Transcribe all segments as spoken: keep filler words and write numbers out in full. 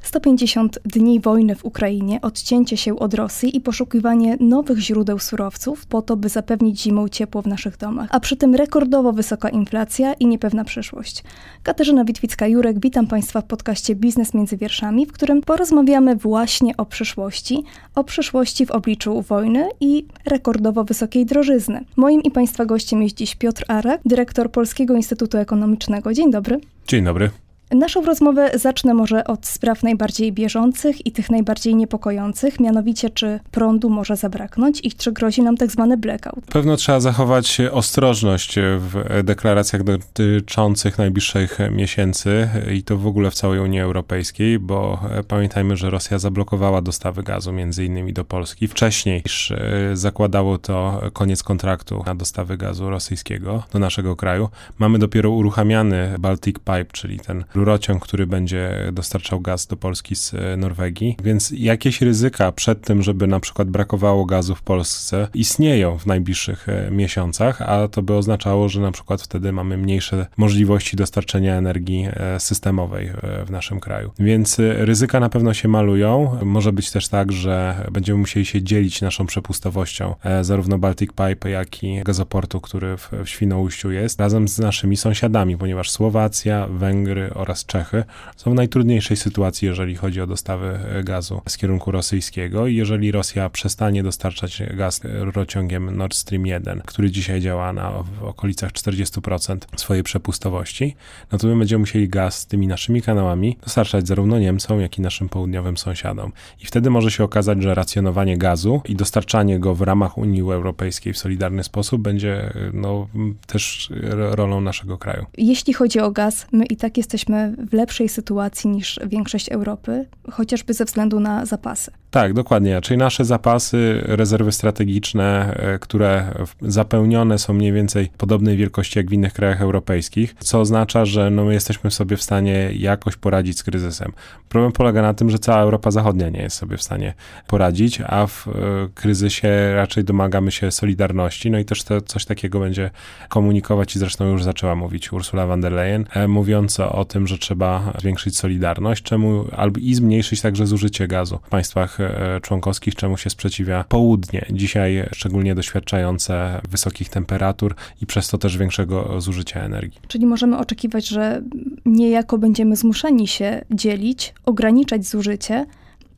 sto pięćdziesiąt dni wojny w Ukrainie, odcięcie się od Rosji i poszukiwanie nowych źródeł surowców po to, by zapewnić zimą ciepło w naszych domach. A przy tym rekordowo wysoka inflacja i niepewna przyszłość. Katarzyna Witwicka-Jurek, witam Państwa w podcaście Biznes między wierszami, w którym porozmawiamy właśnie o przyszłości. O przyszłości w obliczu wojny i rekordowo wysokiej drożyzny. Moim i Państwa gościem jest dziś Piotr Arak, dyrektor Polskiego Instytutu Ekonomicznego. Dzień dobry. Dzień dobry. Naszą rozmowę zacznę może od spraw najbardziej bieżących i tych najbardziej niepokojących, mianowicie czy prądu może zabraknąć i czy grozi nam tak zwany blackout. Pewno trzeba zachować ostrożność w deklaracjach dotyczących najbliższych miesięcy i to w ogóle w całej Unii Europejskiej, bo pamiętajmy, że Rosja zablokowała dostawy gazu między innymi do Polski wcześniej niż zakładało to koniec kontraktu na dostawy gazu rosyjskiego do naszego kraju. Mamy dopiero uruchamiany Baltic Pipe, czyli ten rurociąg, który będzie dostarczał gaz do Polski z Norwegii, więc jakieś ryzyka przed tym, żeby na przykład brakowało gazu w Polsce, istnieją w najbliższych miesiącach, a to by oznaczało, że na przykład wtedy mamy mniejsze możliwości dostarczenia energii systemowej w naszym kraju. Więc ryzyka na pewno się malują. Może być też tak, że będziemy musieli się dzielić naszą przepustowością zarówno Baltic Pipe, jak i gazoportu, który w Świnoujściu jest, razem z naszymi sąsiadami, ponieważ Słowacja, Węgry oraz Czechy są w najtrudniejszej sytuacji, jeżeli chodzi o dostawy gazu z kierunku rosyjskiego i jeżeli Rosja przestanie dostarczać gaz rurociągiem Nord Stream jeden, który dzisiaj działa na w okolicach czterdzieści procent swojej przepustowości, no to my będziemy musieli gaz z tymi naszymi kanałami dostarczać zarówno Niemcom, jak i naszym południowym sąsiadom. I wtedy może się okazać, że racjonowanie gazu i dostarczanie go w ramach Unii Europejskiej w solidarny sposób będzie no, też rolą naszego kraju. Jeśli chodzi o gaz, my i tak jesteśmy w lepszej sytuacji niż większość Europy, chociażby ze względu na zapasy. Tak, dokładnie. Czyli nasze zapasy, rezerwy strategiczne, które zapełnione są mniej więcej podobnej wielkości jak w innych krajach europejskich, co oznacza, że no my jesteśmy sobie w stanie jakoś poradzić z kryzysem. Problem polega na tym, że cała Europa Zachodnia nie jest sobie w stanie poradzić, a w kryzysie raczej domagamy się solidarności, no i też to, coś takiego będzie komunikować i zresztą już zaczęła mówić Ursula von der Leyen, mówiąc o tym, że trzeba zwiększyć solidarność, czemu albo i zmniejszyć także zużycie gazu w państwach członkowskich, czemu się sprzeciwia południe, dzisiaj szczególnie doświadczające wysokich temperatur i przez to też większego zużycia energii. Czyli możemy oczekiwać, że niejako będziemy zmuszeni się dzielić, ograniczać zużycie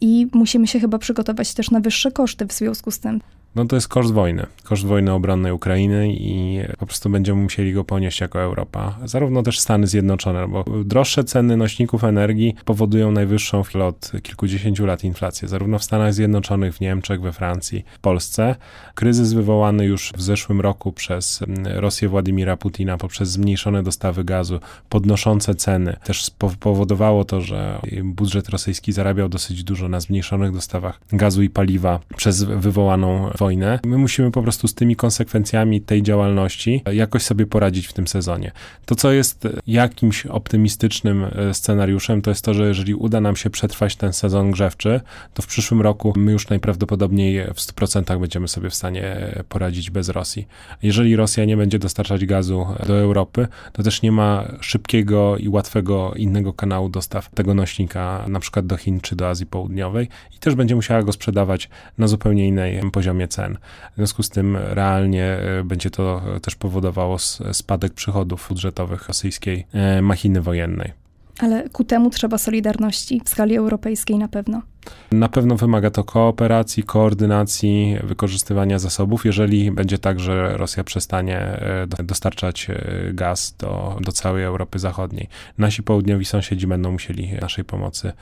i musimy się chyba przygotować też na wyższe koszty w związku z tym. No to jest koszt wojny, koszt wojny obronnej Ukrainy i po prostu będziemy musieli go ponieść jako Europa, zarówno też Stany Zjednoczone, bo droższe ceny nośników energii powodują najwyższą w od kilkudziesięciu lat inflację, zarówno w Stanach Zjednoczonych, w Niemczech, we Francji, w Polsce. Kryzys wywołany już w zeszłym roku przez Rosję Władimira Putina poprzez zmniejszone dostawy gazu, podnoszące ceny, też spowodowało to, że budżet rosyjski zarabiał dosyć dużo na zmniejszonych dostawach gazu i paliwa przez wywołaną wojnę. My musimy po prostu z tymi konsekwencjami tej działalności jakoś sobie poradzić w tym sezonie. To, co jest jakimś optymistycznym scenariuszem, to jest to, że jeżeli uda nam się przetrwać ten sezon grzewczy, to w przyszłym roku my już najprawdopodobniej w stu procentach będziemy sobie w stanie poradzić bez Rosji. Jeżeli Rosja nie będzie dostarczać gazu do Europy, to też nie ma szybkiego i łatwego innego kanału dostaw tego nośnika, na przykład do Chin czy do Azji Południowej i też będzie musiała go sprzedawać na zupełnie innej poziomie cen. W związku z tym realnie będzie to też powodowało spadek przychodów budżetowych rosyjskiej machiny wojennej. Ale ku temu trzeba solidarności w skali europejskiej na pewno. Na pewno wymaga to kooperacji, koordynacji, wykorzystywania zasobów, jeżeli będzie tak, że Rosja przestanie dostarczać gaz do, do całej Europy Zachodniej. Nasi południowi sąsiedzi będą musieli naszej pomocy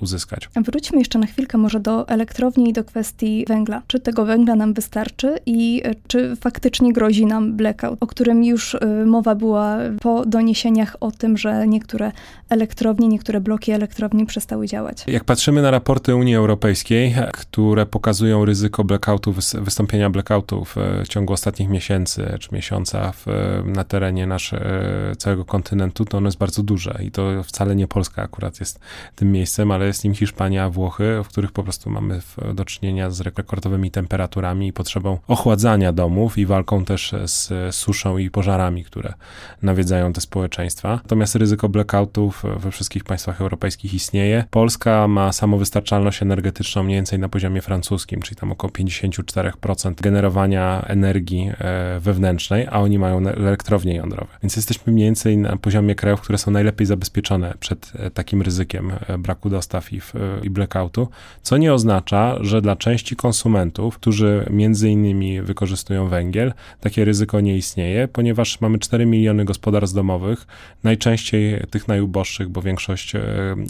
uzyskać. A wróćmy jeszcze na chwilkę może do elektrowni i do kwestii węgla. Czy tego węgla nam wystarczy i czy faktycznie grozi nam blackout, o którym już mowa była po doniesieniach o tym, że niektóre elektrownie, niektóre bloki elektrowni przestały działać? Jak patrzymy na raport raporty Unii Europejskiej, które pokazują ryzyko blackoutów, wystąpienia blackoutów w ciągu ostatnich miesięcy czy miesiąca w, na terenie naszego całego kontynentu, to ono jest bardzo duże i to wcale nie Polska akurat jest tym miejscem, ale jest nim Hiszpania, Włochy, w których po prostu mamy do czynienia z rekordowymi temperaturami i potrzebą ochładzania domów i walką też z suszą i pożarami, które nawiedzają te społeczeństwa. Natomiast ryzyko blackoutów we wszystkich państwach europejskich istnieje. Polska ma samowystarczalność energetyczną mniej więcej na poziomie francuskim, czyli tam około pięćdziesiąt cztery procent generowania energii wewnętrznej, a oni mają elektrownie jądrowe. Więc jesteśmy mniej więcej na poziomie krajów, które są najlepiej zabezpieczone przed takim ryzykiem braku dostaw i, i blackoutu, co nie oznacza, że dla części konsumentów, którzy między innymi wykorzystują węgiel, takie ryzyko nie istnieje, ponieważ mamy cztery miliony gospodarstw domowych, najczęściej tych najuboższych, bo większość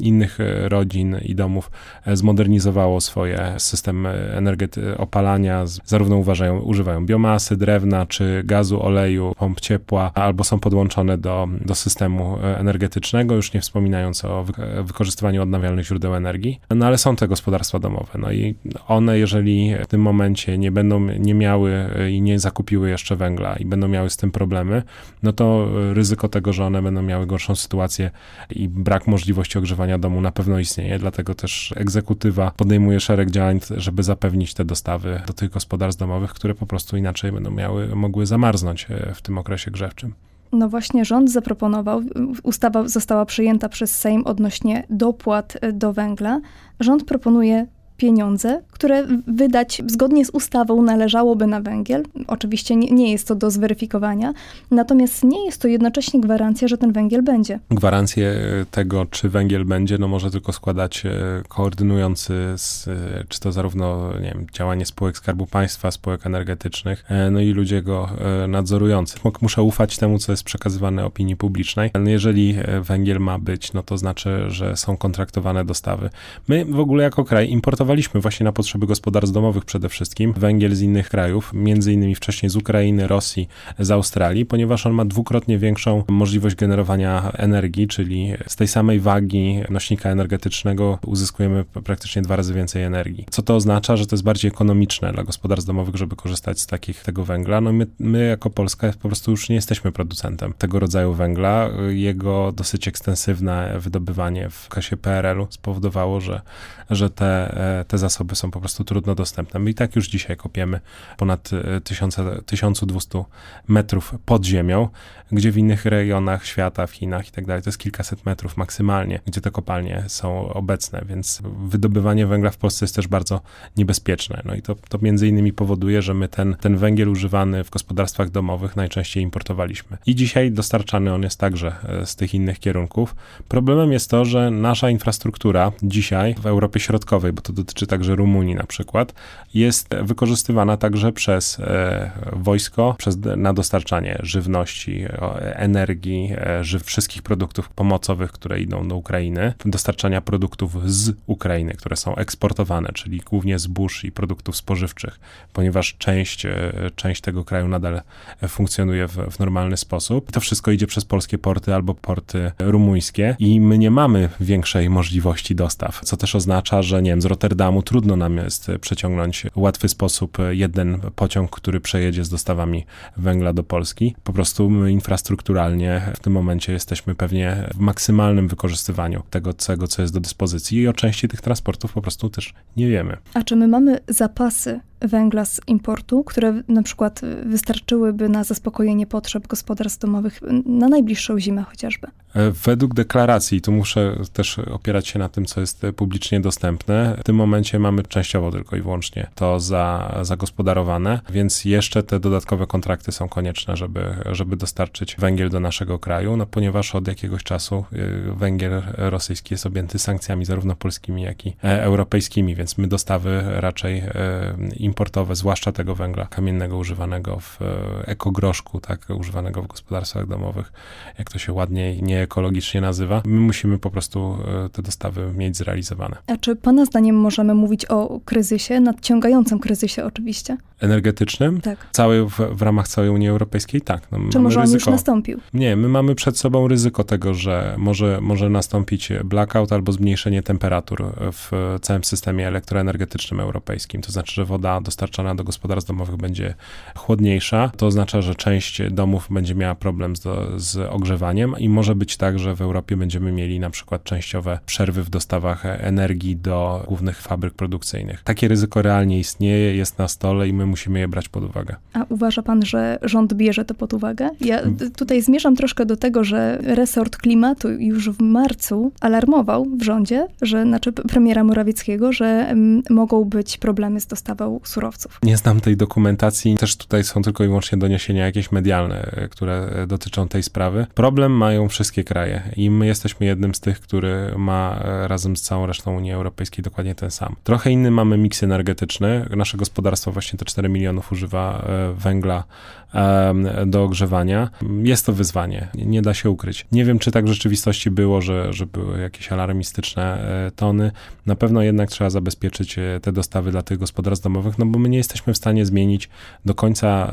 innych rodzin i domów zmodernizowało swoje systemy energety- opalania, zarówno uważają, używają biomasy, drewna, czy gazu, oleju, pomp ciepła, albo są podłączone do, do systemu energetycznego, już nie wspominając o wy- wykorzystywaniu odnawialnych źródeł energii, no ale są te gospodarstwa domowe, no i one, jeżeli w tym momencie nie będą, nie miały i nie zakupiły jeszcze węgla i będą miały z tym problemy, no to ryzyko tego, że one będą miały gorszą sytuację i brak możliwości ogrzewania domu na pewno istnieje, dlatego też egzekutywa podejmuje szereg działań, żeby zapewnić te dostawy do tych gospodarstw domowych, które po prostu inaczej będą miały, mogły zamarznąć w tym okresie grzewczym. No właśnie rząd zaproponował, ustawa została przyjęta przez Sejm odnośnie dopłat do węgla. Rząd proponuje pieniądze, które wydać zgodnie z ustawą należałoby na węgiel. Oczywiście nie, nie jest to do zweryfikowania, natomiast nie jest to jednocześnie gwarancja, że ten węgiel będzie. Gwarancję tego, czy węgiel będzie, no może tylko składać koordynujący, z, czy to zarówno nie wiem, działanie spółek Skarbu Państwa, spółek energetycznych, no i ludzie go nadzorujący. Muszę ufać temu, co jest przekazywane opinii publicznej. Jeżeli węgiel ma być, no to znaczy, że są kontraktowane dostawy. My w ogóle jako kraj importowaliśmy właśnie na potrzeby gospodarstw domowych przede wszystkim węgiel z innych krajów, między innymi wcześniej z Ukrainy, Rosji, z Australii, ponieważ on ma dwukrotnie większą możliwość generowania energii, czyli z tej samej wagi nośnika energetycznego uzyskujemy praktycznie dwa razy więcej energii. Co to oznacza, że to jest bardziej ekonomiczne dla gospodarstw domowych, żeby korzystać z takich tego węgla. No my, my jako Polska po prostu już nie jesteśmy producentem tego rodzaju węgla. Jego dosyć ekstensywne wydobywanie w okresie P R L-u spowodowało, że, że te te zasoby są po prostu trudno dostępne. My i tak już dzisiaj kopiemy ponad tysiąc dwieście metrów pod ziemią, gdzie w innych rejonach świata, w Chinach i tak dalej, to jest kilkaset metrów maksymalnie, gdzie te kopalnie są obecne, więc wydobywanie węgla w Polsce jest też bardzo niebezpieczne. No i to, to między innymi powoduje, że my ten, ten węgiel używany w gospodarstwach domowych najczęściej importowaliśmy. I dzisiaj dostarczany on jest także z tych innych kierunków. Problemem jest to, że nasza infrastruktura dzisiaj w Europie Środkowej, bo to dotyczy także Rumunii na przykład, jest wykorzystywana także przez e, wojsko, przez, na dostarczanie żywności, e, energii, e, ży, wszystkich produktów pomocowych, które idą do Ukrainy, dostarczania produktów z Ukrainy, które są eksportowane, czyli głównie zbóż i produktów spożywczych, ponieważ część, e, część tego kraju nadal funkcjonuje w, w normalny sposób. To wszystko idzie przez polskie porty albo porty rumuńskie i my nie mamy większej możliwości dostaw, co też oznacza, że nie wiem, z Rotterdamu trudno nam jest przeciągnąć w łatwy sposób jeden pociąg, który przejedzie z dostawami węgla do Polski. Po prostu my infrastrukturalnie w tym momencie jesteśmy pewnie w maksymalnym wykorzystywaniu tego, tego, co jest do dyspozycji i o części tych transportów po prostu też nie wiemy. A czy my mamy zapasy węgla z importu, które na przykład wystarczyłyby na zaspokojenie potrzeb gospodarstw domowych na najbliższą zimę chociażby? Według deklaracji, tu muszę też opierać się na tym, co jest publicznie dostępne, w tym momencie mamy częściowo tylko i wyłącznie to za, zagospodarowane, więc jeszcze te dodatkowe kontrakty są konieczne, żeby, żeby dostarczyć węgiel do naszego kraju, no ponieważ od jakiegoś czasu węgiel rosyjski jest objęty sankcjami zarówno polskimi, jak i europejskimi, więc my dostawy raczej importujemy importowe, zwłaszcza tego węgla kamiennego używanego w ekogroszku, tak, używanego w gospodarstwach domowych, jak to się ładniej, nieekologicznie nazywa. My musimy po prostu te dostawy mieć zrealizowane. A czy pana zdaniem możemy mówić o kryzysie, nadciągającym kryzysie oczywiście? Energetycznym? Tak. Cały, w, w ramach całej Unii Europejskiej? Tak. No, czy może on ryzyko. Już nastąpił? Nie, my mamy przed sobą ryzyko tego, że może, może nastąpić blackout albo zmniejszenie temperatur w całym systemie elektroenergetycznym europejskim. To znaczy, że woda dostarczana do gospodarstw domowych będzie chłodniejsza. To oznacza, że część domów będzie miała problem z, z ogrzewaniem i może być tak, że w Europie będziemy mieli na przykład częściowe przerwy w dostawach energii do głównych fabryk produkcyjnych. Takie ryzyko realnie istnieje, jest na stole i my musimy je brać pod uwagę. A uważa pan, że rząd bierze to pod uwagę? Ja tutaj zmierzam troszkę do tego, że resort klimatu już w marcu alarmował w rządzie, że, znaczy premiera Morawieckiego, że m, mogą być problemy z dostawą surowców. Nie znam tej dokumentacji. Też tutaj są tylko i wyłącznie doniesienia jakieś medialne, które dotyczą tej sprawy. Problem mają wszystkie kraje i my jesteśmy jednym z tych, który ma razem z całą resztą Unii Europejskiej dokładnie ten sam. Trochę inny mamy miks energetyczny. Nasze gospodarstwo właśnie te cztery milionów używa węgla do ogrzewania. Jest to wyzwanie. Nie da się ukryć. Nie wiem, czy tak w rzeczywistości było, że, że były jakieś alarmistyczne tony. Na pewno jednak trzeba zabezpieczyć te dostawy dla tych gospodarstw domowych, no bo my nie jesteśmy w stanie zmienić do końca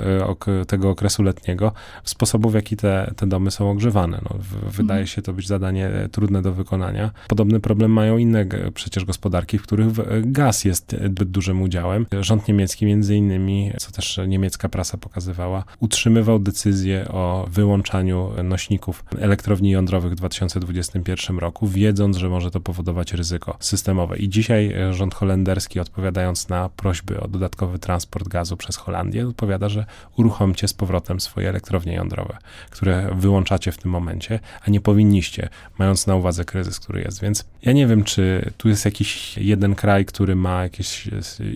tego okresu letniego sposobów, w jaki te, te domy są ogrzewane. No, wydaje się to być zadanie trudne do wykonania. Podobny problem mają inne przecież gospodarki, w których gaz jest zbyt dużym udziałem. Rząd niemiecki między innymi, co też niemiecka prasa pokazywała, utrzymywał decyzję o wyłączaniu nośników elektrowni jądrowych w dwa tysiące dwudziestym pierwszym roku, wiedząc, że może to powodować ryzyko systemowe. I dzisiaj rząd holenderski, odpowiadając na prośby o dodatkowy transport gazu przez Holandię, odpowiada, że uruchomcie z powrotem swoje elektrownie jądrowe, które wyłączacie w tym momencie, a nie powinniście, mając na uwadze kryzys, który jest. Więc ja nie wiem, czy tu jest jakiś jeden kraj, który ma jakieś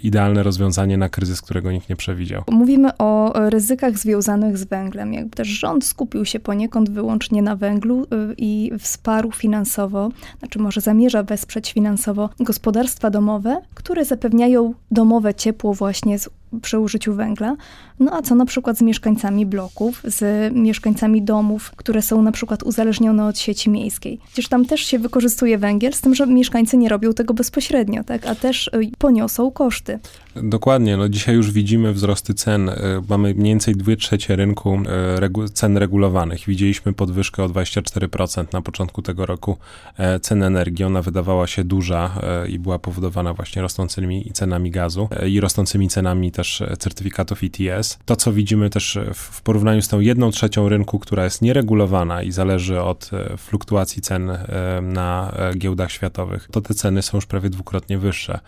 idealne rozwiązanie na kryzys, którego nikt nie przewidział. Mówimy o ryzykach związanych z węglem. Jakby też rząd skupił się poniekąd wyłącznie na węglu i wsparł finansowo, znaczy może zamierza wesprzeć finansowo gospodarstwa domowe, które zapewniają domowe ciepło właśnie z przy użyciu węgla. No a co na przykład z mieszkańcami bloków, z mieszkańcami domów, które są na przykład uzależnione od sieci miejskiej. Przecież tam też się wykorzystuje węgiel, z tym, że mieszkańcy nie robią tego bezpośrednio, tak, a też poniosą koszty. Dokładnie. No dzisiaj już widzimy wzrosty cen. Mamy mniej więcej dwie trzecie rynku regu- cen regulowanych. Widzieliśmy podwyżkę o dwadzieścia cztery procent na początku tego roku cen energii. Ona wydawała się duża i była powodowana właśnie rosnącymi cenami gazu i rosnącymi cenami też certyfikatów E T S. To, co widzimy też w porównaniu z tą jedną trzecią rynku, która jest nieregulowana i zależy od fluktuacji cen na giełdach światowych, to te ceny są już prawie dwukrotnie wyższe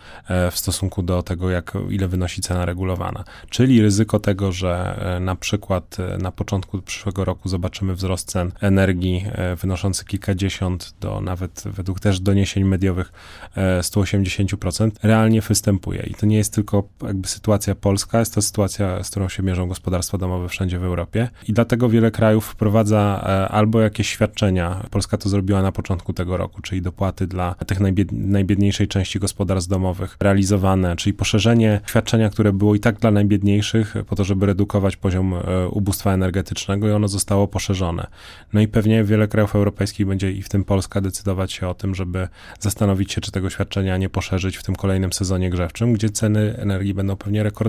w stosunku do tego, jak ile wynosi cena regulowana. Czyli ryzyko tego, że na przykład na początku przyszłego roku zobaczymy wzrost cen energii wynoszący kilkadziesiąt do nawet według też doniesień mediowych sto osiemdziesiąt procent, realnie występuje. I to nie jest tylko jakby sytuacja polska, jest to sytuacja, z którą się mierzą gospodarstwa domowe wszędzie w Europie i dlatego wiele krajów wprowadza albo jakieś świadczenia. Polska to zrobiła na początku tego roku, czyli dopłaty dla tych najbied- najbiedniejszej części gospodarstw domowych realizowane, czyli poszerzenie świadczenia, które było i tak dla najbiedniejszych po to, żeby redukować poziom ubóstwa energetycznego i ono zostało poszerzone. No i pewnie wiele krajów europejskich będzie i w tym Polska decydować się o tym, żeby zastanowić się, czy tego świadczenia nie poszerzyć w tym kolejnym sezonie grzewczym, gdzie ceny energii będą pewnie rekordowe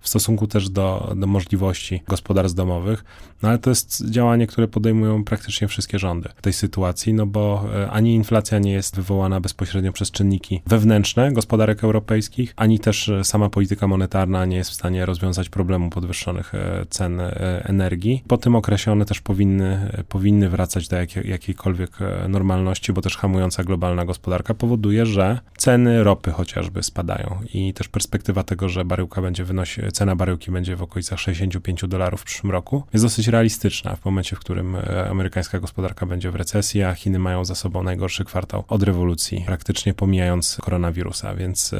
w stosunku też do, do możliwości gospodarstw domowych, no ale to jest działanie, które podejmują praktycznie wszystkie rządy w tej sytuacji, no bo ani inflacja nie jest wywołana bezpośrednio przez czynniki wewnętrzne gospodarek europejskich, ani też sama polityka monetarna nie jest w stanie rozwiązać problemu podwyższonych cen energii. Po tym okresie one też powinny, powinny wracać do jakiej, jakiejkolwiek normalności, bo też hamująca globalna gospodarka powoduje, że ceny ropy chociażby spadają i też perspektywa tego, że baryłka będzie wynosi, cena baryłki będzie w okolicach sześćdziesiąt pięć dolarów w przyszłym roku, jest dosyć realistyczna w momencie, w którym amerykańska gospodarka będzie w recesji, a Chiny mają za sobą najgorszy kwartał od rewolucji, praktycznie pomijając koronawirusa, więc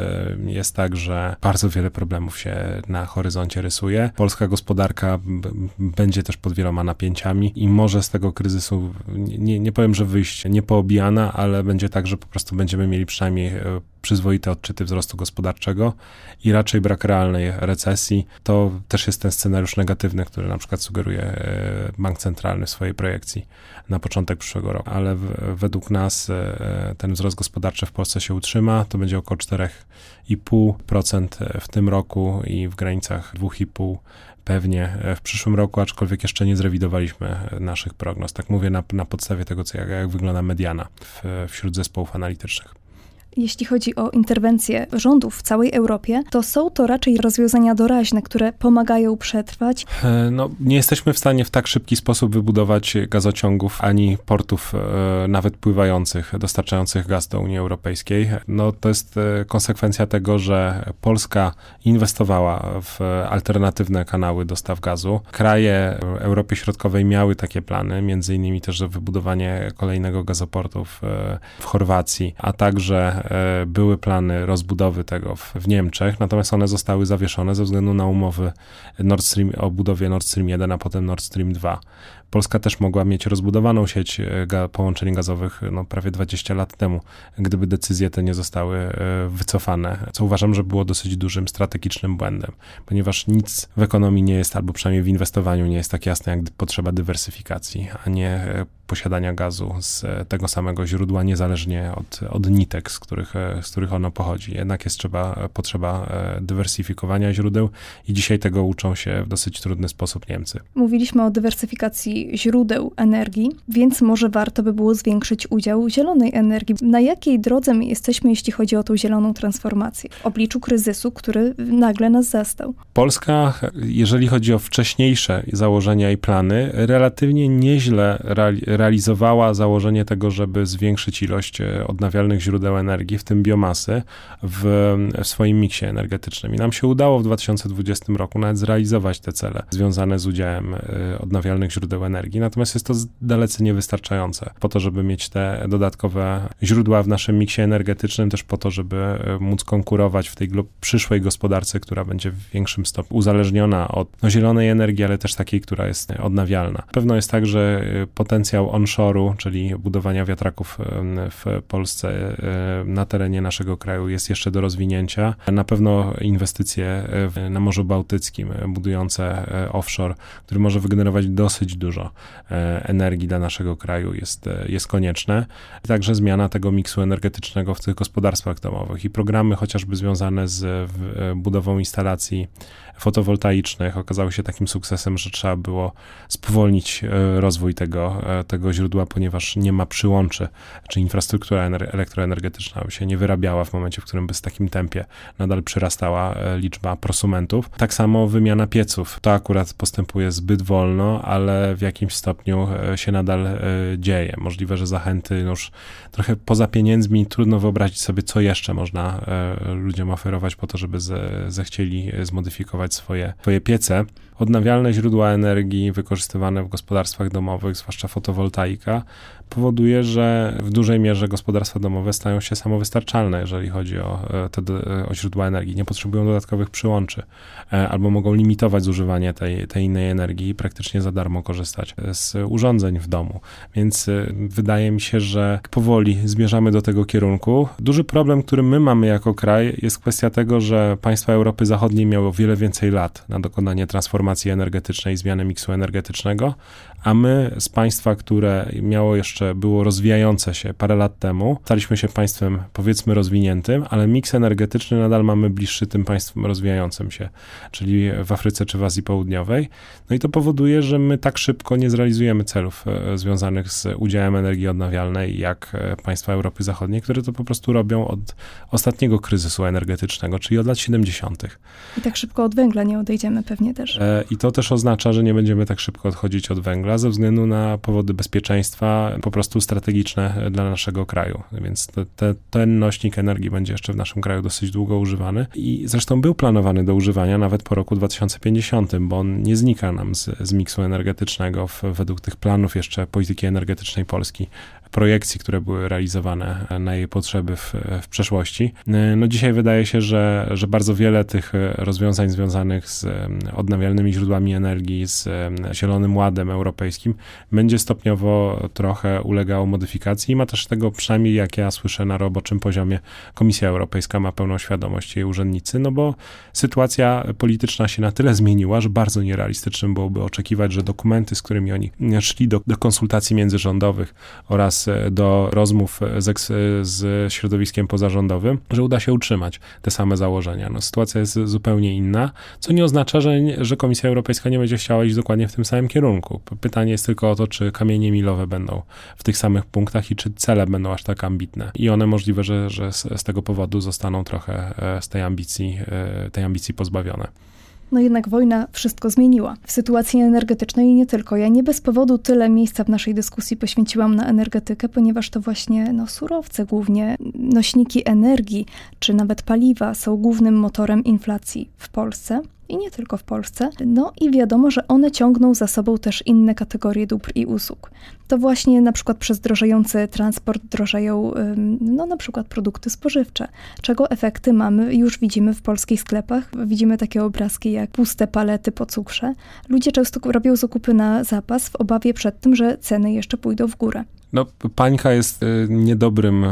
jest tak, że bardzo wiele problemów się na horyzoncie rysuje. Polska gospodarka b- będzie też pod wieloma napięciami i może z tego kryzysu, nie, nie powiem, że wyjść niepoobijana, ale będzie tak, że po prostu będziemy mieli przynajmniej przyzwoite odczyty wzrostu gospodarczego i raczej brak realnej recesji. To też jest ten scenariusz negatywny, który na przykład sugeruje Bank Centralny w swojej projekcji na początek przyszłego roku. Ale według nas ten wzrost gospodarczy w Polsce się utrzyma. To będzie około cztery i pół procent w tym roku i w granicach dwa i pół procent pewnie w przyszłym roku, aczkolwiek jeszcze nie zrewidowaliśmy naszych prognoz. Tak mówię na, na podstawie tego, co, jak, jak wygląda mediana w, wśród zespołów analitycznych. Jeśli chodzi o interwencje rządów w całej Europie, to są to raczej rozwiązania doraźne, które pomagają przetrwać. No, nie jesteśmy w stanie w tak szybki sposób wybudować gazociągów ani portów e, nawet pływających, dostarczających gaz do Unii Europejskiej. No, to jest e, konsekwencja tego, że Polska inwestowała w alternatywne kanały dostaw gazu. Kraje Europy Środkowej miały takie plany, między innymi też wybudowanie kolejnego gazoportu w, w Chorwacji, a także były plany rozbudowy tego w, w Niemczech, natomiast one zostały zawieszone ze względu na umowy Nord Stream, o budowie Nord Stream jeden, a potem Nord Stream dwa. Polska też mogła mieć rozbudowaną sieć ga, połączeń gazowych no, prawie dwadzieścia lat temu, gdyby decyzje te nie zostały wycofane, co uważam, że było dosyć dużym strategicznym błędem, ponieważ nic w ekonomii nie jest, albo przynajmniej w inwestowaniu nie jest tak jasne, jak potrzeba dywersyfikacji, a nie posiadania gazu z tego samego źródła, niezależnie od, od nitek, z których, z których ono pochodzi. Jednak jest trzeba, potrzeba dywersyfikowania źródeł i dzisiaj tego uczą się w dosyć trudny sposób Niemcy. Mówiliśmy o dywersyfikacji źródeł energii, więc może warto by było zwiększyć udział zielonej energii. Na jakiej drodze my jesteśmy, jeśli chodzi o tą zieloną transformację w obliczu kryzysu, który nagle nas zastał? Polska, jeżeli chodzi o wcześniejsze założenia i plany, relatywnie nieźle realizowała realizowała założenie tego, żeby zwiększyć ilość odnawialnych źródeł energii, w tym biomasy, w, w swoim miksie energetycznym. I nam się udało w dwa tysiące dwudziestym roku nawet zrealizować te cele związane z udziałem odnawialnych źródeł energii, natomiast jest to dalece niewystarczające po to, żeby mieć te dodatkowe źródła w naszym miksie energetycznym, też po to, żeby móc konkurować w tej przyszłej gospodarce, która będzie w większym stopniu uzależniona od no, zielonej energii, ale też takiej, która jest odnawialna. Pewno jest tak, że potencjał onshore'u, czyli budowania wiatraków w Polsce na terenie naszego kraju jest jeszcze do rozwinięcia. Na pewno inwestycje na Morzu Bałtyckim budujące offshore, który może wygenerować dosyć dużo energii dla naszego kraju jest, jest konieczne. Także zmiana tego miksu energetycznego w tych gospodarstwach domowych i programy chociażby związane z budową instalacji fotowoltaicznych okazały się takim sukcesem, że trzeba było spowolnić rozwój tego tego źródła, ponieważ nie ma przyłączy, czy infrastruktura elektroenergetyczna się nie wyrabiała w momencie, w którym by z takim tempie nadal przyrastała liczba prosumentów. Tak samo wymiana pieców. To akurat postępuje zbyt wolno, ale w jakimś stopniu się nadal dzieje. Możliwe, że zachęty już trochę poza pieniędzmi, trudno wyobrazić sobie, co jeszcze można ludziom oferować po to, żeby zechcieli zmodyfikować swoje, swoje piece. Odnawialne źródła energii wykorzystywane w gospodarstwach domowych, zwłaszcza fotowoltaika, powoduje, że w dużej mierze gospodarstwa domowe stają się samowystarczalne, jeżeli chodzi o, te, o źródła energii. Nie potrzebują dodatkowych przyłączy albo mogą limitować zużywanie tej, tej innej energii i praktycznie za darmo korzystać z urządzeń w domu. Więc wydaje mi się, że powoli zmierzamy do tego kierunku. Duży problem, który my mamy jako kraj, jest kwestia tego, że państwa Europy Zachodniej miało wiele więcej lat na dokonanie transformacji energetycznej i zmiany miksu energetycznego, a my z państwa, które miało jeszcze było rozwijające się parę lat temu. Staliśmy się państwem, powiedzmy, rozwiniętym, ale miks energetyczny nadal mamy bliższy tym państwom rozwijającym się, czyli w Afryce czy w Azji Południowej. No i to powoduje, że my tak szybko nie zrealizujemy celów związanych z udziałem energii odnawialnej, jak państwa Europy Zachodniej, które to po prostu robią od ostatniego kryzysu energetycznego, czyli od lat siedemdziesiątych. I tak szybko od węgla nie odejdziemy pewnie też. I to też oznacza, że nie będziemy tak szybko odchodzić od węgla ze względu na powody bezpieczeństwa, po prostu strategiczne dla naszego kraju. Więc te, te, ten nośnik energii będzie jeszcze w naszym kraju dosyć długo używany i zresztą był planowany do używania nawet po roku dwa tysiące pięćdziesiątym, bo on nie znika nam z, z miksu energetycznego w, według tych planów jeszcze polityki energetycznej Polski projekcji, które były realizowane na jej potrzeby w, w przeszłości. No dzisiaj wydaje się, że, że bardzo wiele tych rozwiązań związanych z odnawialnymi źródłami energii, z Zielonym Ładem Europejskim będzie stopniowo trochę ulegało modyfikacji i ma też tego, przynajmniej jak ja słyszę, na roboczym poziomie Komisja Europejska ma pełną świadomość, jej urzędnicy, no bo sytuacja polityczna się na tyle zmieniła, że bardzo nierealistycznym byłoby oczekiwać, że dokumenty, z którymi oni szli do, do konsultacji międzyrządowych oraz do rozmów z, z środowiskiem pozarządowym, że uda się utrzymać te same założenia. No, sytuacja jest zupełnie inna, co nie oznacza, że, że Komisja Europejska nie będzie chciała iść dokładnie w tym samym kierunku. Pytanie jest tylko o to, czy kamienie milowe będą w tych samych punktach i czy cele będą aż tak ambitne. I one możliwe, że, że z, z tego powodu zostaną trochę z tej ambicji, tej ambicji pozbawione. No jednak wojna wszystko zmieniła. W sytuacji energetycznej i nie tylko. Ja nie bez powodu tyle miejsca w naszej dyskusji poświęciłam na energetykę, ponieważ to właśnie no, surowce głównie, nośniki energii czy nawet paliwa są głównym motorem inflacji w Polsce. I nie tylko w Polsce, no i wiadomo, że one ciągną za sobą też inne kategorie dóbr i usług. To właśnie na przykład przez drożejący transport drożeją, no na przykład produkty spożywcze, czego efekty mamy, już widzimy w polskich sklepach. Widzimy takie obrazki jak puste palety po cukrze. Ludzie często robią zakupy na zapas w obawie przed tym, że ceny jeszcze pójdą w górę. No, panika jest niedobrym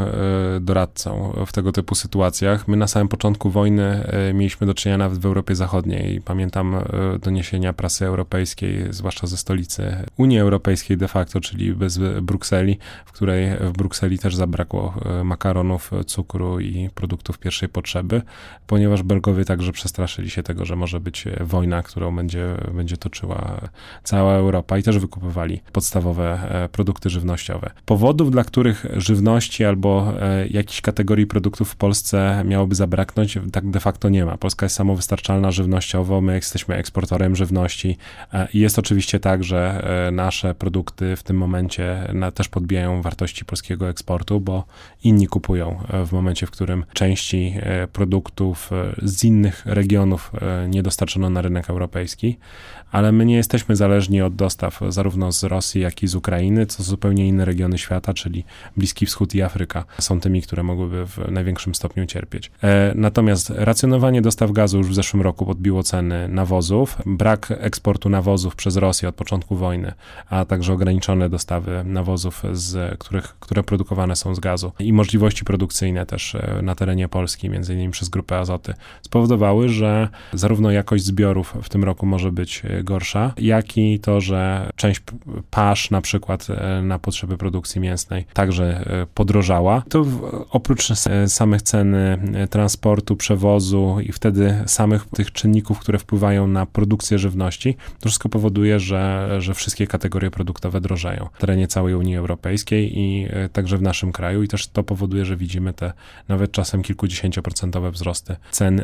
doradcą w tego typu sytuacjach. My na samym początku wojny mieliśmy do czynienia nawet w Europie Zachodniej. Pamiętam doniesienia prasy europejskiej, zwłaszcza ze stolicy Unii Europejskiej de facto, czyli bez Brukseli, w której w Brukseli też zabrakło makaronów, cukru i produktów pierwszej potrzeby, ponieważ Belgowie także przestraszyli się tego, że może być wojna, którą będzie, będzie toczyła cała Europa i też wykupywali podstawowe produkty żywnościowe. Powodów, dla których żywności albo e, jakichś kategorii produktów w Polsce miałoby zabraknąć, tak de facto nie ma. Polska jest samowystarczalna żywnościowo, my jesteśmy eksporterem żywności e, i jest oczywiście tak, że e, nasze produkty w tym momencie na, też podbijają wartości polskiego eksportu, bo inni kupują e, w momencie, w którym części e, produktów e, z innych regionów e, nie dostarczono na rynek europejski, ale my nie jesteśmy zależni od dostaw zarówno z Rosji, jak i z Ukrainy, co zupełnie inne regiony świata, czyli Bliski Wschód i Afryka są tymi, które mogłyby w największym stopniu cierpieć. E, natomiast racjonowanie dostaw gazu już w zeszłym roku podbiło ceny nawozów, brak eksportu nawozów przez Rosję od początku wojny, a także ograniczone dostawy nawozów, z których, które produkowane są z gazu i możliwości produkcyjne też na terenie Polski, między innymi przez Grupę Azoty, spowodowały, że zarówno jakość zbiorów w tym roku może być gorsza, jak i to, że część pasz na przykład na potrzeby produkcji mięsnej także podrożała. To oprócz samych cen transportu, przewozu i wtedy samych tych czynników, które wpływają na produkcję żywności, to wszystko powoduje, że, że wszystkie kategorie produktowe drożeją w terenie całej Unii Europejskiej i także w naszym kraju i też to powoduje, że widzimy te nawet czasem kilkudziesięcioprocentowe wzrosty cen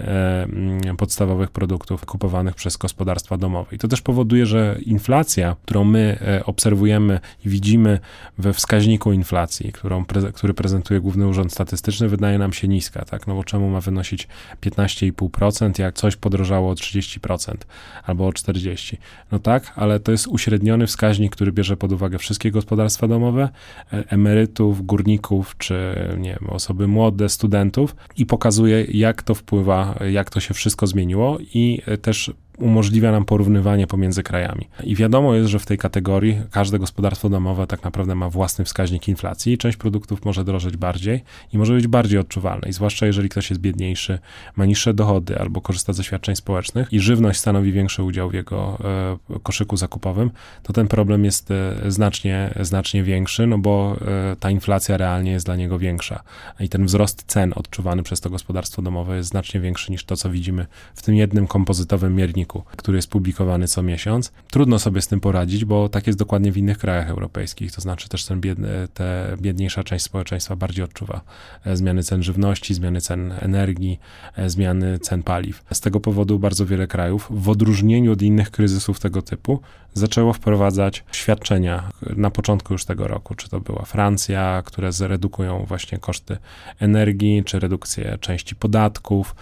podstawowych produktów kupowanych przez gospodarstwa domowe. I to też powoduje, że inflacja, którą my obserwujemy i widzimy we wskaźniku inflacji, którą, który prezentuje Główny Urząd Statystyczny, wydaje nam się niska, tak? No bo czemu ma wynosić piętnaście i pół procent, jak coś podrożało o trzydzieści procent albo o czterdzieści procent? No tak, ale to jest uśredniony wskaźnik, który bierze pod uwagę wszystkie gospodarstwa domowe, emerytów, górników, czy nie wiem, osoby młode, studentów i pokazuje, jak to wpływa, jak to się wszystko zmieniło i też umożliwia nam porównywanie pomiędzy krajami. I wiadomo jest, że w tej kategorii każde gospodarstwo domowe tak naprawdę ma własny wskaźnik inflacji i część produktów może drożeć bardziej i może być bardziej odczuwalna. I zwłaszcza jeżeli ktoś jest biedniejszy, ma niższe dochody albo korzysta ze świadczeń społecznych i żywność stanowi większy udział w jego e, koszyku zakupowym, to ten problem jest e, znacznie, znacznie większy, no bo e, ta inflacja realnie jest dla niego większa. I ten wzrost cen odczuwany przez to gospodarstwo domowe jest znacznie większy niż to, co widzimy w tym jednym kompozytowym mierniku, który jest publikowany co miesiąc. Trudno sobie z tym poradzić, bo tak jest dokładnie w innych krajach europejskich, to znaczy też ten biedny, te biedniejsza część społeczeństwa bardziej odczuwa zmiany cen żywności, zmiany cen energii, zmiany cen paliw. Z tego powodu bardzo wiele krajów, w odróżnieniu od innych kryzysów tego typu, zaczęło wprowadzać świadczenia na początku już tego roku, czy to była Francja, które zredukują właśnie koszty energii, czy redukcję części podatków,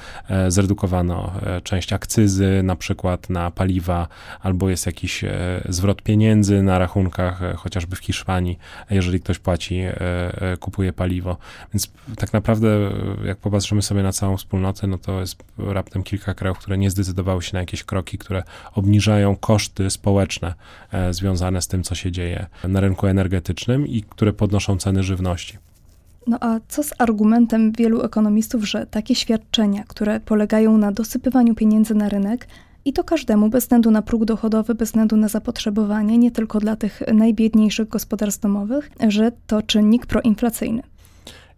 zredukowano część akcyzy na przykład na paliwa, albo jest jakiś zwrot pieniędzy na rachunkach, chociażby w Hiszpanii, jeżeli ktoś płaci, kupuje paliwo. Więc tak naprawdę jak popatrzymy sobie na całą wspólnotę, no to jest raptem kilka krajów, które nie zdecydowały się na jakieś kroki, które obniżają koszty społeczne związane z tym, co się dzieje na rynku energetycznym i które podnoszą ceny żywności. No a co z argumentem wielu ekonomistów, że takie świadczenia, które polegają na dosypywaniu pieniędzy na rynek i to każdemu, bez względu na próg dochodowy, bez względu na zapotrzebowanie, nie tylko dla tych najbiedniejszych gospodarstw domowych, że to czynnik proinflacyjny?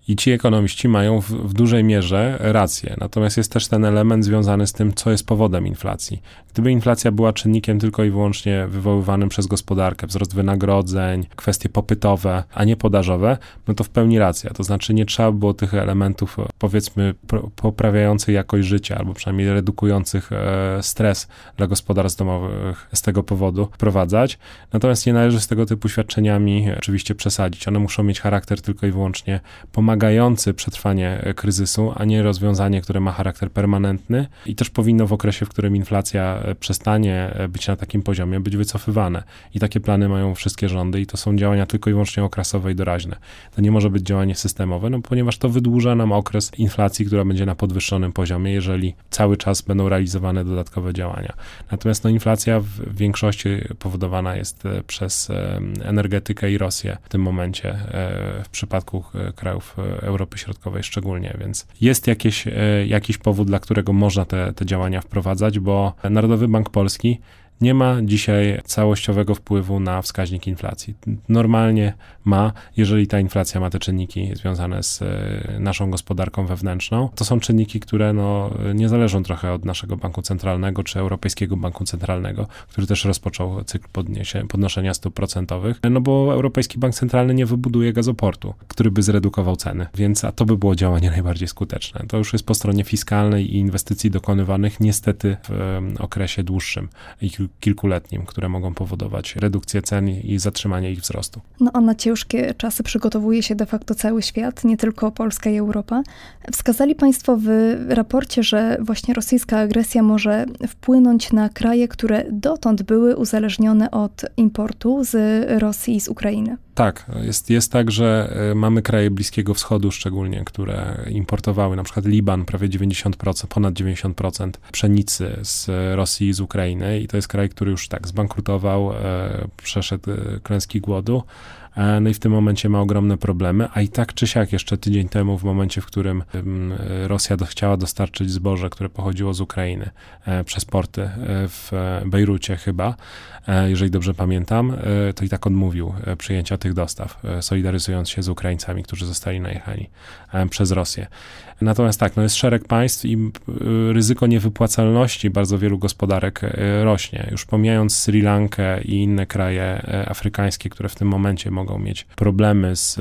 I ci ekonomiści mają w, w dużej mierze rację. Natomiast jest też ten element związany z tym, co jest powodem inflacji. Gdyby inflacja była czynnikiem tylko i wyłącznie wywoływanym przez gospodarkę, wzrost wynagrodzeń, kwestie popytowe, a nie podażowe, no to w pełni racja. To znaczy nie trzeba było tych elementów, powiedzmy, pro, poprawiających jakość życia, albo przynajmniej redukujących e, stres dla gospodarstw domowych z tego powodu wprowadzać. Natomiast nie należy z tego typu świadczeniami oczywiście przesadzić. One muszą mieć charakter tylko i wyłącznie pomagający, pomagający przetrwanie kryzysu, a nie rozwiązanie, które ma charakter permanentny i też powinno w okresie, w którym inflacja przestanie być na takim poziomie, być wycofywane. I takie plany mają wszystkie rządy i to są działania tylko i wyłącznie okresowe i doraźne. To nie może być działanie systemowe, no ponieważ to wydłuża nam okres inflacji, która będzie na podwyższonym poziomie, jeżeli cały czas będą realizowane dodatkowe działania. Natomiast no, inflacja w większości powodowana jest przez energetykę i Rosję w tym momencie w przypadku krajów Europy Środkowej szczególnie, więc jest jakieś, jakiś powód, dla którego można te, te działania wprowadzać, bo Narodowy Bank Polski nie ma dzisiaj całościowego wpływu na wskaźnik inflacji. Normalnie ma, jeżeli ta inflacja ma te czynniki związane z naszą gospodarką wewnętrzną. To są czynniki, które no, nie zależą trochę od naszego banku centralnego czy Europejskiego Banku Centralnego, który też rozpoczął cykl podniesie, podnoszenia stóp procentowych, no bo Europejski Bank Centralny nie wybuduje gazoportu, który by zredukował ceny, więc a to by było działanie najbardziej skuteczne. To już jest po stronie fiskalnej i inwestycji dokonywanych niestety w um, okresie dłuższym i kilkuletnim, które mogą powodować redukcję cen i zatrzymanie ich wzrostu. No a na ciężkie czasy przygotowuje się de facto cały świat, nie tylko Polska i Europa. Wskazali Państwo w raporcie, że właśnie rosyjska agresja może wpłynąć na kraje, które dotąd były uzależnione od importu z Rosji i z Ukrainy. Tak, jest, jest tak, że mamy kraje Bliskiego Wschodu szczególnie, które importowały, na przykład Liban prawie dziewięćdziesiąt procent, ponad dziewięćdziesiąt procent pszenicy z Rosji i z Ukrainy i to jest kraj, który już tak zbankrutował, e, przeszedł klęski głodu. No i w tym momencie ma ogromne problemy, a i tak czy siak jeszcze tydzień temu w momencie, w którym Rosja chciała dostarczyć zboże, które pochodziło z Ukrainy przez porty w Bejrucie chyba, jeżeli dobrze pamiętam, to i tak odmówił przyjęcia tych dostaw, solidaryzując się z Ukraińcami, którzy zostali najechani przez Rosję. Natomiast tak, no jest szereg państw i ryzyko niewypłacalności bardzo wielu gospodarek rośnie. Już pomijając Sri Lankę i inne kraje afrykańskie, które w tym momencie mogą mogą mieć problemy z,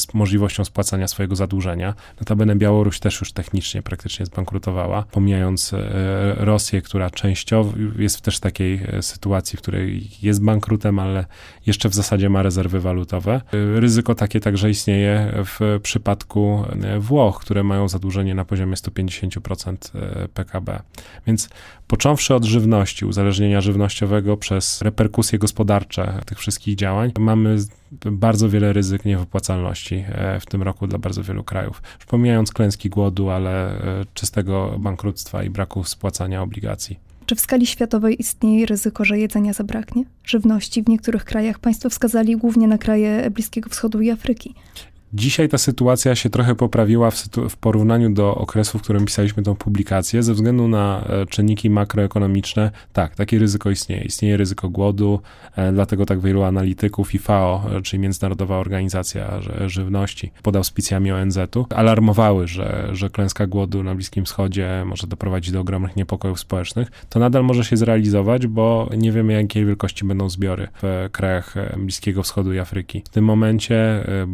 z możliwością spłacania swojego zadłużenia. Notabene Białoruś też już technicznie praktycznie zbankrutowała, pomijając Rosję, która częściowo jest też w takiej sytuacji, w której jest bankrutem, ale jeszcze w zasadzie ma rezerwy walutowe. Ryzyko takie także istnieje w przypadku Włoch, które mają zadłużenie na poziomie sto pięćdziesiąt procent P K B. Więc począwszy od żywności, uzależnienia żywnościowego przez reperkusje gospodarcze tych wszystkich działań, mamy bardzo wiele ryzyk niewypłacalności w tym roku dla bardzo wielu krajów. Już pomijając klęski głodu, ale czystego bankructwa i braku spłacania obligacji. Czy w skali światowej istnieje ryzyko, że jedzenia zabraknie? Żywności w niektórych krajach Państwo wskazali głównie na kraje Bliskiego Wschodu i Afryki. Dzisiaj ta sytuacja się trochę poprawiła w, sytu- w porównaniu do okresu, w którym pisaliśmy tą publikację. Ze względu na e, czynniki makroekonomiczne, tak, takie ryzyko istnieje. Istnieje ryzyko głodu, e, dlatego tak wielu analityków i F A O, e, czyli Międzynarodowa Organizacja Żywności, pod auspicjami O N Z u, alarmowały, że, że klęska głodu na Bliskim Wschodzie może doprowadzić do ogromnych niepokojów społecznych. To nadal może się zrealizować, bo nie wiemy, jakiej wielkości będą zbiory w e, krajach Bliskiego Wschodu i Afryki. W tym momencie e,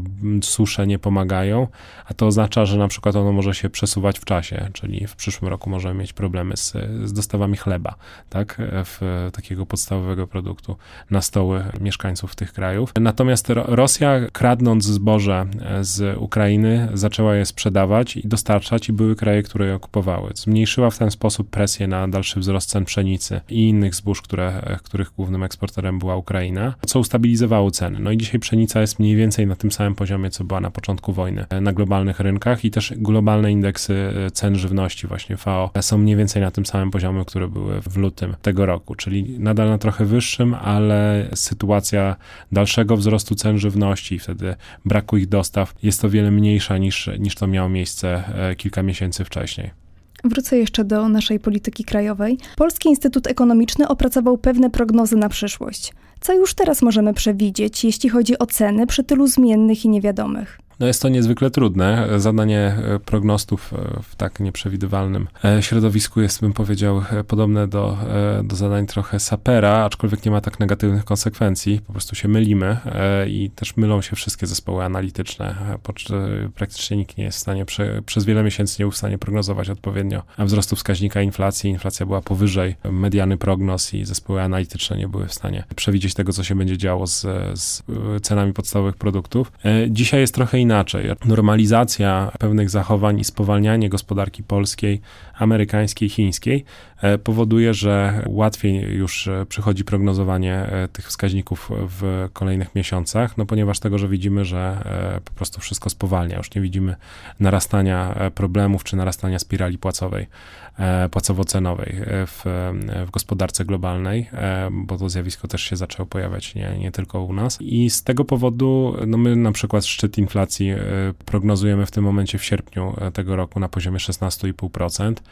susza susze nie pomagają, a to oznacza, że na przykład ono może się przesuwać w czasie, czyli w przyszłym roku możemy mieć problemy z, z dostawami chleba, tak, w takiego podstawowego produktu na stoły mieszkańców tych krajów. Natomiast Rosja, kradnąc zboże z Ukrainy, zaczęła je sprzedawać i dostarczać i były kraje, które je kupowały. Zmniejszyła w ten sposób presję na dalszy wzrost cen pszenicy i innych zbóż, które, których głównym eksporterem była Ukraina, co ustabilizowało ceny. No i dzisiaj pszenica jest mniej więcej na tym samym poziomie, co była na początku wojny na globalnych rynkach i też globalne indeksy cen żywności, właśnie F A O, są mniej więcej na tym samym poziomie, które były w lutym tego roku, czyli nadal na trochę wyższym, ale sytuacja dalszego wzrostu cen żywności i wtedy braku ich dostaw jest o wiele mniejsza niż, niż to miało miejsce kilka miesięcy wcześniej. Wrócę jeszcze do naszej polityki krajowej. Polski Instytut Ekonomiczny opracował pewne prognozy na przyszłość. Co już teraz możemy przewidzieć, jeśli chodzi o ceny przy tylu zmiennych i niewiadomych? No jest to niezwykle trudne. Zadanie prognostów w tak nieprzewidywalnym środowisku jest, bym powiedział, podobne do, do zadań trochę sapera, aczkolwiek nie ma tak negatywnych konsekwencji. Po prostu się mylimy i też mylą się wszystkie zespoły analityczne. Praktycznie nikt nie jest w stanie, przez wiele miesięcy nie był w stanie prognozować odpowiednio wzrostu wskaźnika inflacji. Inflacja była powyżej mediany prognoz i zespoły analityczne nie były w stanie przewidzieć tego, co się będzie działo z, z cenami podstawowych produktów. Dzisiaj jest trochę inaczej. Inaczej. Normalizacja pewnych zachowań i spowalnianie gospodarki polskiej, amerykańskiej, chińskiej powoduje, że łatwiej już przychodzi prognozowanie tych wskaźników w kolejnych miesiącach, no ponieważ tego, że widzimy, że po prostu wszystko spowalnia. Już nie widzimy narastania problemów czy narastania spirali płacowej, płacowo-cenowej w, w gospodarce globalnej, bo to zjawisko też się zaczęło pojawiać nie, nie tylko u nas. I z tego powodu no my na przykład szczyt inflacji prognozujemy w tym momencie w sierpniu tego roku na poziomie szesnaście i pół procent.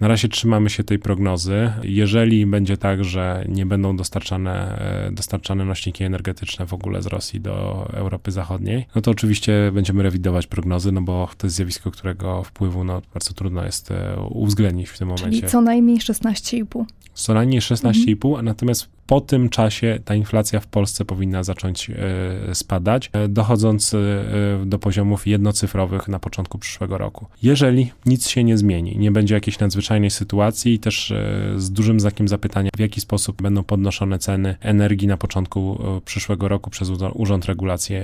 Na razie trzymamy się tej prognozy. Jeżeli będzie tak, że nie będą dostarczane, dostarczane nośniki energetyczne w ogóle z Rosji do Europy Zachodniej, no to oczywiście będziemy rewidować prognozy, no bo to jest zjawisko, którego wpływu no, bardzo trudno jest uwzględnić w tym momencie. Czyli co najmniej szesnaście i pół procent. Co najmniej szesnaście i pół procent, mhm. Natomiast po tym czasie ta inflacja w Polsce powinna zacząć spadać, dochodząc do poziomów jednocyfrowych na początku przyszłego roku. Jeżeli nic się nie zmieni, nie będzie jakiejś nadzwyczajnej sytuacji i też z dużym znakiem zapytania, w jaki sposób będą podnoszone ceny energii na początku przyszłego roku przez Urząd Regulacji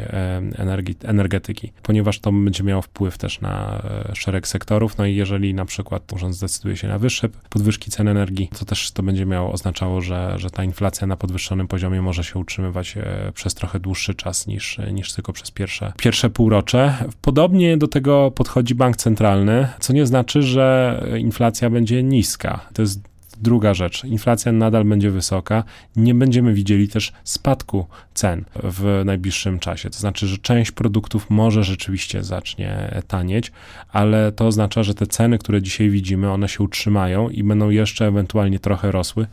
Energetyki, ponieważ to będzie miało wpływ też na szereg sektorów, no i jeżeli na przykład urząd zdecyduje się na wyższe podwyżki cen energii, to też to będzie miało oznaczało, że, że ta inflacja na podwyższonym poziomie może się utrzymywać przez trochę dłuższy czas niż, niż tylko przez pierwsze, pierwsze półrocze. Podobnie do tego podchodzi bank centralny, co nie znaczy, że inflacja będzie niska. To jest druga rzecz. Inflacja nadal będzie wysoka. Nie będziemy widzieli też spadku cen w najbliższym czasie. To znaczy, że część produktów może rzeczywiście zacznie tanieć, ale to oznacza, że te ceny, które dzisiaj widzimy, one się utrzymają i będą jeszcze ewentualnie trochę rosły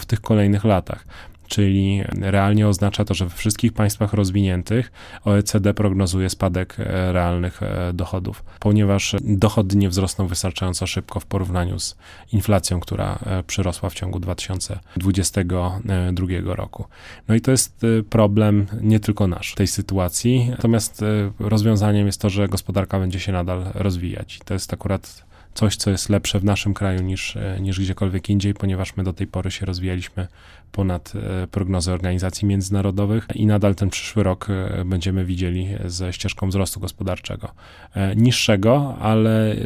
w tych kolejnych latach. Czyli realnie oznacza to, że we wszystkich państwach rozwiniętych O E C D prognozuje spadek realnych dochodów, ponieważ dochody nie wzrosną wystarczająco szybko w porównaniu z inflacją, która przyrosła w ciągu dwa tysiące dwudziestego drugiego roku. No i to jest problem nie tylko nasz w tej sytuacji, natomiast rozwiązaniem jest to, że gospodarka będzie się nadal rozwijać. To jest akurat coś, co jest lepsze w naszym kraju niż, niż gdziekolwiek indziej, ponieważ my do tej pory się rozwijaliśmy ponad prognozy organizacji międzynarodowych i nadal ten przyszły rok będziemy widzieli ze ścieżką wzrostu gospodarczego. Niższego, ale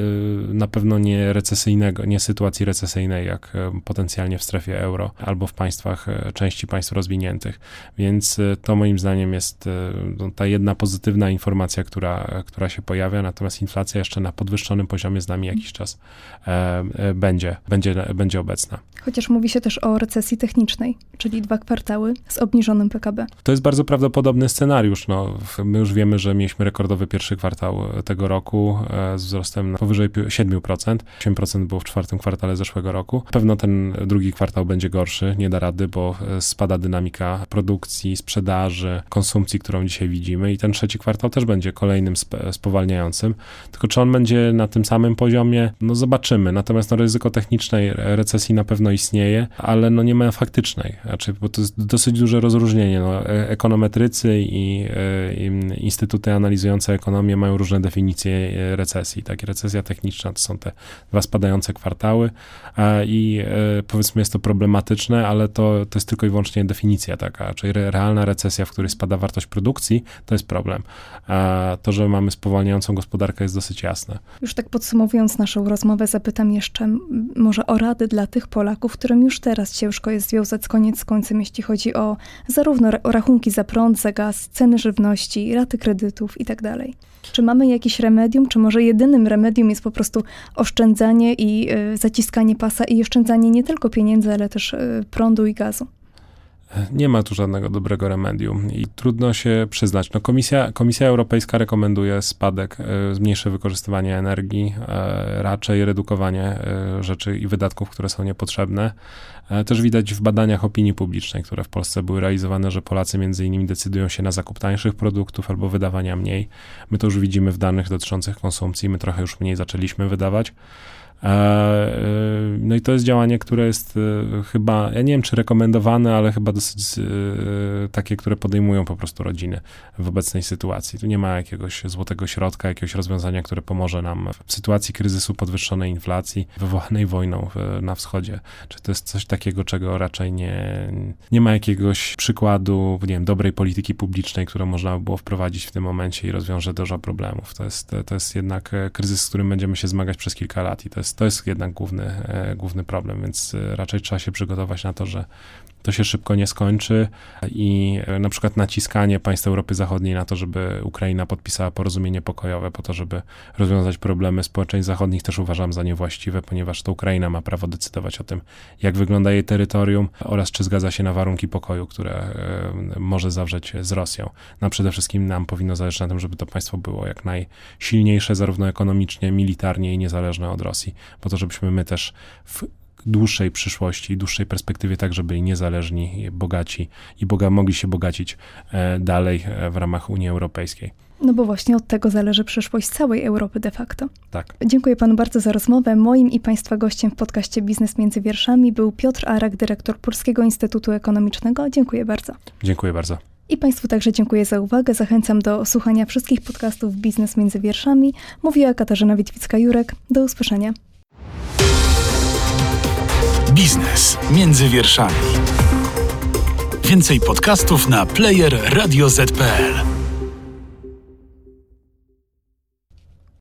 na pewno nie recesyjnego, nie sytuacji recesyjnej, jak potencjalnie w strefie euro albo w państwach, części państw rozwiniętych. Więc to moim zdaniem jest ta jedna pozytywna informacja, która, która się pojawia, natomiast inflacja jeszcze na podwyższonym poziomie z nami jakiś czas będzie, będzie, będzie obecna. Chociaż mówi się też o recesji technicznej, czyli dwa kwartały z obniżonym P K B. To jest bardzo prawdopodobny scenariusz. No, my już wiemy, że mieliśmy rekordowy pierwszy kwartał tego roku z wzrostem na powyżej siedem procent. osiem procent było w czwartym kwartale zeszłego roku. Pewno ten drugi kwartał będzie gorszy, nie da rady, bo spada dynamika produkcji, sprzedaży, konsumpcji, którą dzisiaj widzimy i ten trzeci kwartał też będzie kolejnym spowalniającym. Tylko czy on będzie na tym samym poziomie, recesję, no zobaczymy. Natomiast no, ryzyko technicznej recesji na pewno istnieje, ale no nie ma faktycznej, znaczy, bo to jest dosyć duże rozróżnienie. No, ekonometrycy i, i instytuty analizujące ekonomię mają różne definicje recesji. Tak? Recesja techniczna to są te dwa spadające kwartały a, i powiedzmy jest to problematyczne, ale to, to jest tylko i wyłącznie definicja taka, czyli realna recesja, w której spada wartość produkcji, to jest problem. A to, że mamy spowalniającą gospodarkę jest dosyć jasne. Już tak podsumowując naszą rozmowę, zapytam jeszcze może o rady dla tych Polaków, którym już teraz ciężko jest związać koniec z końcem, jeśli chodzi o zarówno o rachunki za prąd, za gaz, ceny żywności, raty kredytów i tak dalej. Czy mamy jakieś remedium, czy może jedynym remedium jest po prostu oszczędzanie i y, zaciskanie pasa i oszczędzanie nie tylko pieniędzy, ale też y, prądu i gazu? Nie ma tu żadnego dobrego remedium i trudno się przyznać. No Komisja, Komisja Europejska rekomenduje spadek, mniejsze wykorzystywanie energii, raczej redukowanie rzeczy i wydatków, które są niepotrzebne. Też widać w badaniach opinii publicznej, które w Polsce były realizowane, że Polacy między innymi decydują się na zakup tańszych produktów albo wydawania mniej. My to już widzimy w danych dotyczących konsumpcji, my trochę już mniej zaczęliśmy wydawać. No i to jest działanie, które jest chyba, ja nie wiem, czy rekomendowane, ale chyba dosyć takie, które podejmują po prostu rodziny w obecnej sytuacji. Tu nie ma jakiegoś złotego środka, jakiegoś rozwiązania, które pomoże nam w sytuacji kryzysu podwyższonej inflacji wywołanej wojną na wschodzie. Czy to jest coś takiego, czego raczej nie, nie ma jakiegoś przykładu, nie wiem, dobrej polityki publicznej, którą można by było wprowadzić w tym momencie i rozwiąże dużo problemów. To jest, to jest jednak kryzys, z którym będziemy się zmagać przez kilka lat i to jest To jest jednak główny, główny problem, więc raczej trzeba się przygotować na to, że to się szybko nie skończy i na przykład naciskanie państw Europy Zachodniej na to, żeby Ukraina podpisała porozumienie pokojowe po to, żeby rozwiązać problemy społeczeństw zachodnich, też uważam za niewłaściwe, ponieważ to Ukraina ma prawo decydować o tym, jak wygląda jej terytorium oraz czy zgadza się na warunki pokoju, które może zawrzeć z Rosją. No przede wszystkim nam powinno zależeć na tym, żeby to państwo było jak najsilniejsze, zarówno ekonomicznie, militarnie i niezależne od Rosji, po to, żebyśmy my też w dłuższej przyszłości, dłuższej perspektywie, tak żeby niezależni, bogaci i boga, mogli się bogacić dalej w ramach Unii Europejskiej. No bo właśnie od tego zależy przyszłość całej Europy de facto. Tak. Dziękuję panu bardzo za rozmowę. Moim i państwa gościem w podcaście Biznes między wierszami był Piotr Arak, dyrektor Polskiego Instytutu Ekonomicznego. Dziękuję bardzo. Dziękuję bardzo. I państwu także dziękuję za uwagę. Zachęcam do słuchania wszystkich podcastów Biznes między wierszami. Mówiła Katarzyna Witwicka-Jurek. Do usłyszenia. Biznes między wierszami. Więcej podcastów na player radio zet kropka pe el.